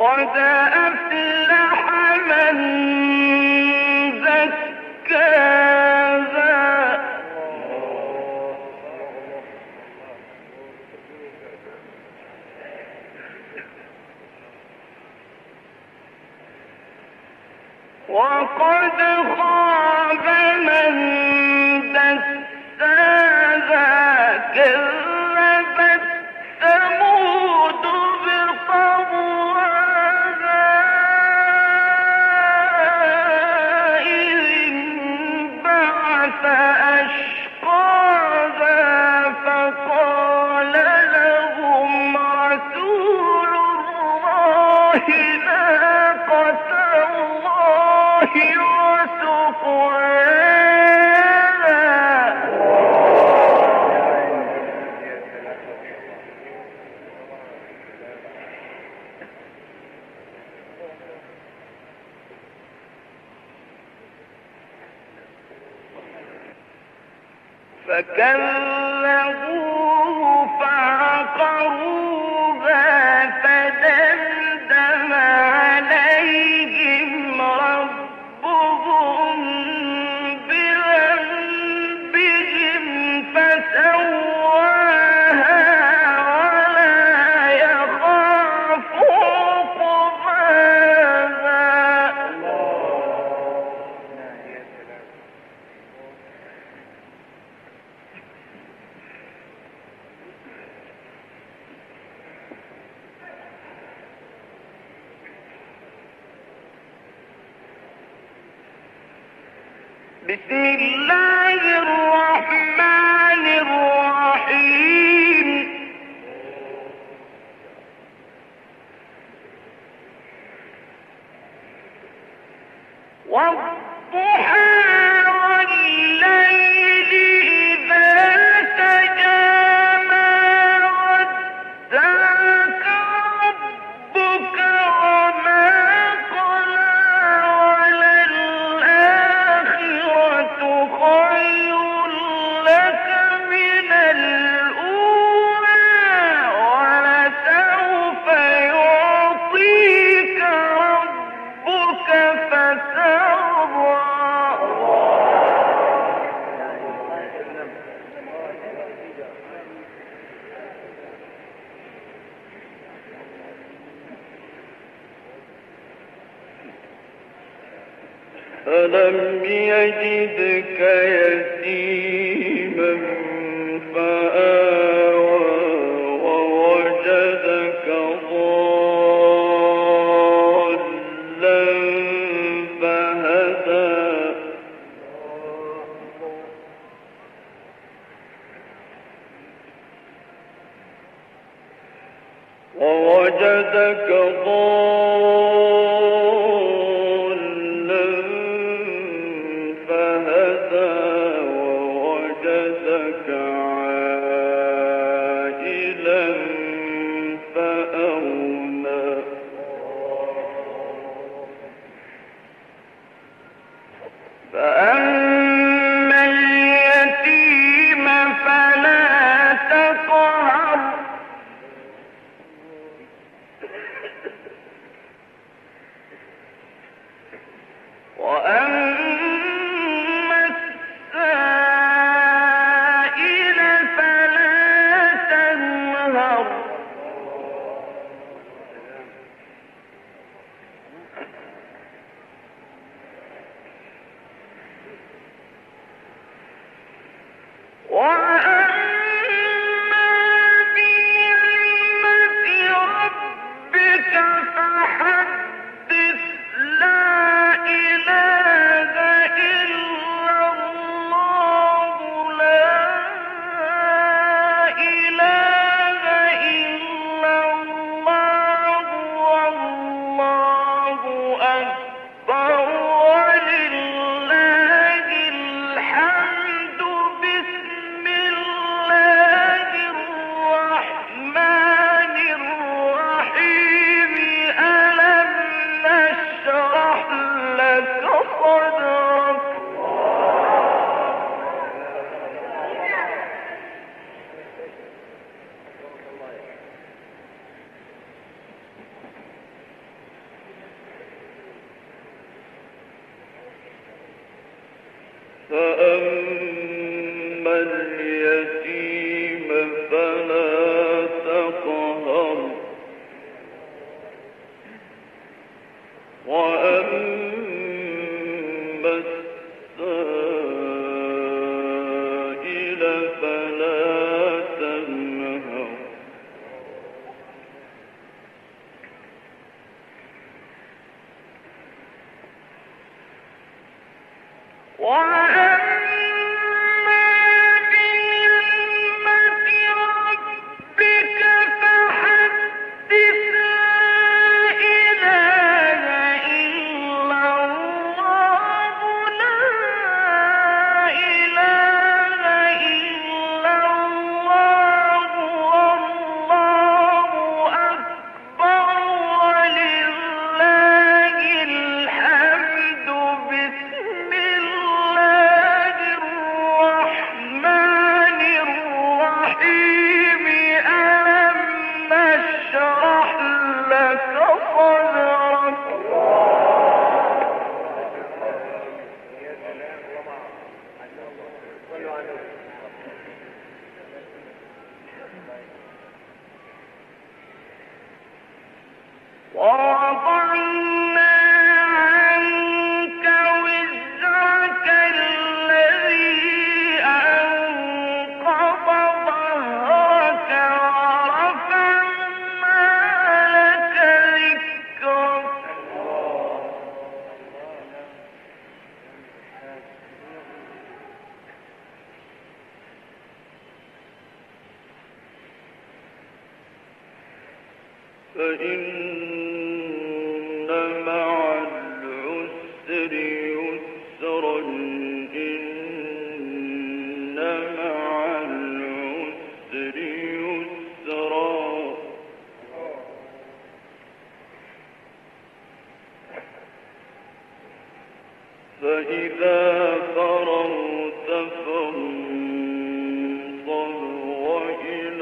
قد أفلح من زكاها وقد خاب من دساها كذبت ثمود بالطغيان فأشقاها فقال لهم رسول الله ناقة الله وسقياها فكذبوه فعقروها فدمدم عليهم ربهم بذنبهم فسواها ولا يخاف عقباها. بسم الله الرحمن الرحيم والضحى والليل ألم يجدك يتيما فآوى ووجدك ضالا فهدى ووجدك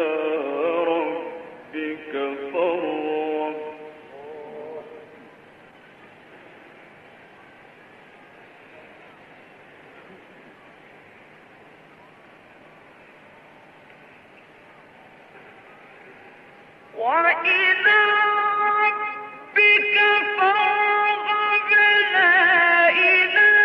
إلى ربك فارغب لا إله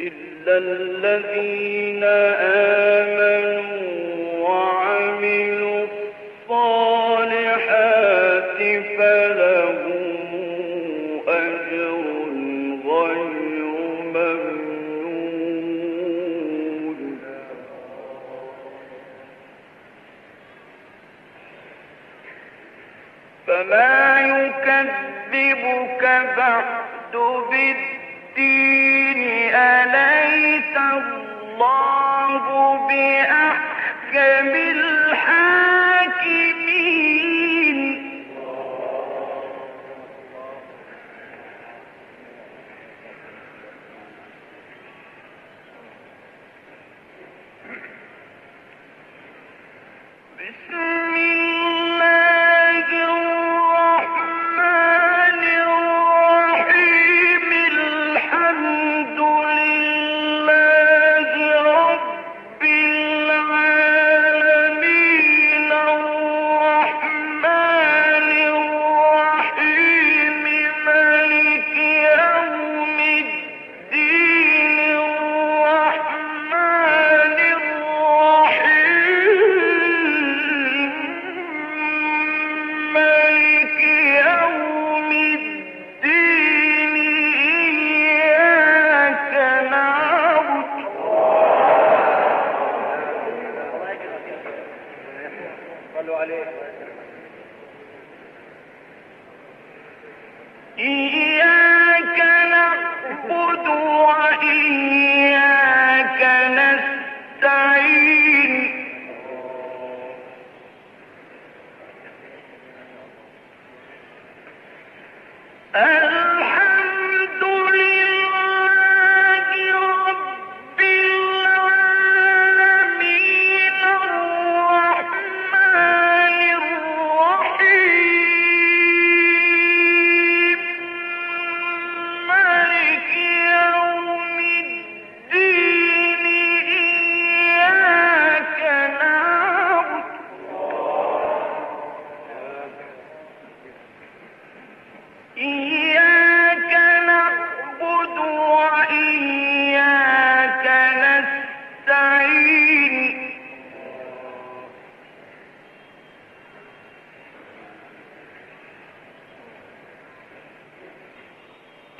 إلا الذين آمنوا وعملوا الصالحات فلهم أجر غير ممنون. فما يكذبك بعد بالدين أليس الله بأحكم الحاكمين.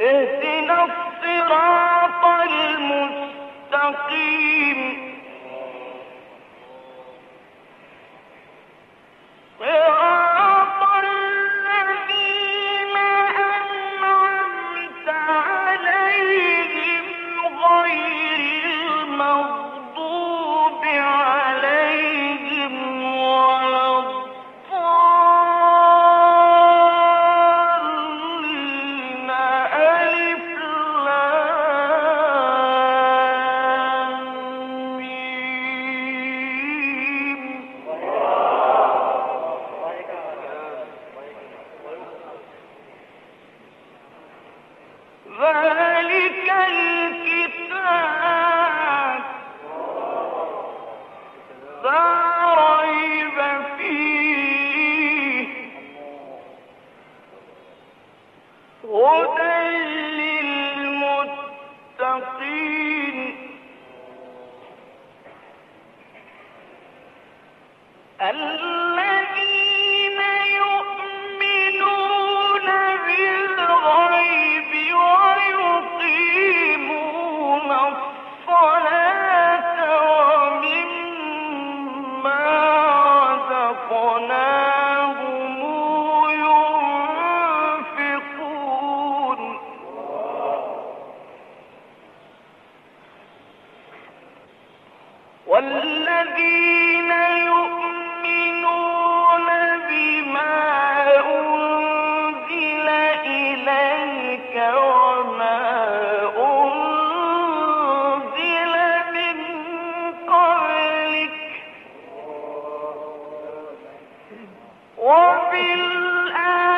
اهدنا الصراط المستقيم. وفي الآخرة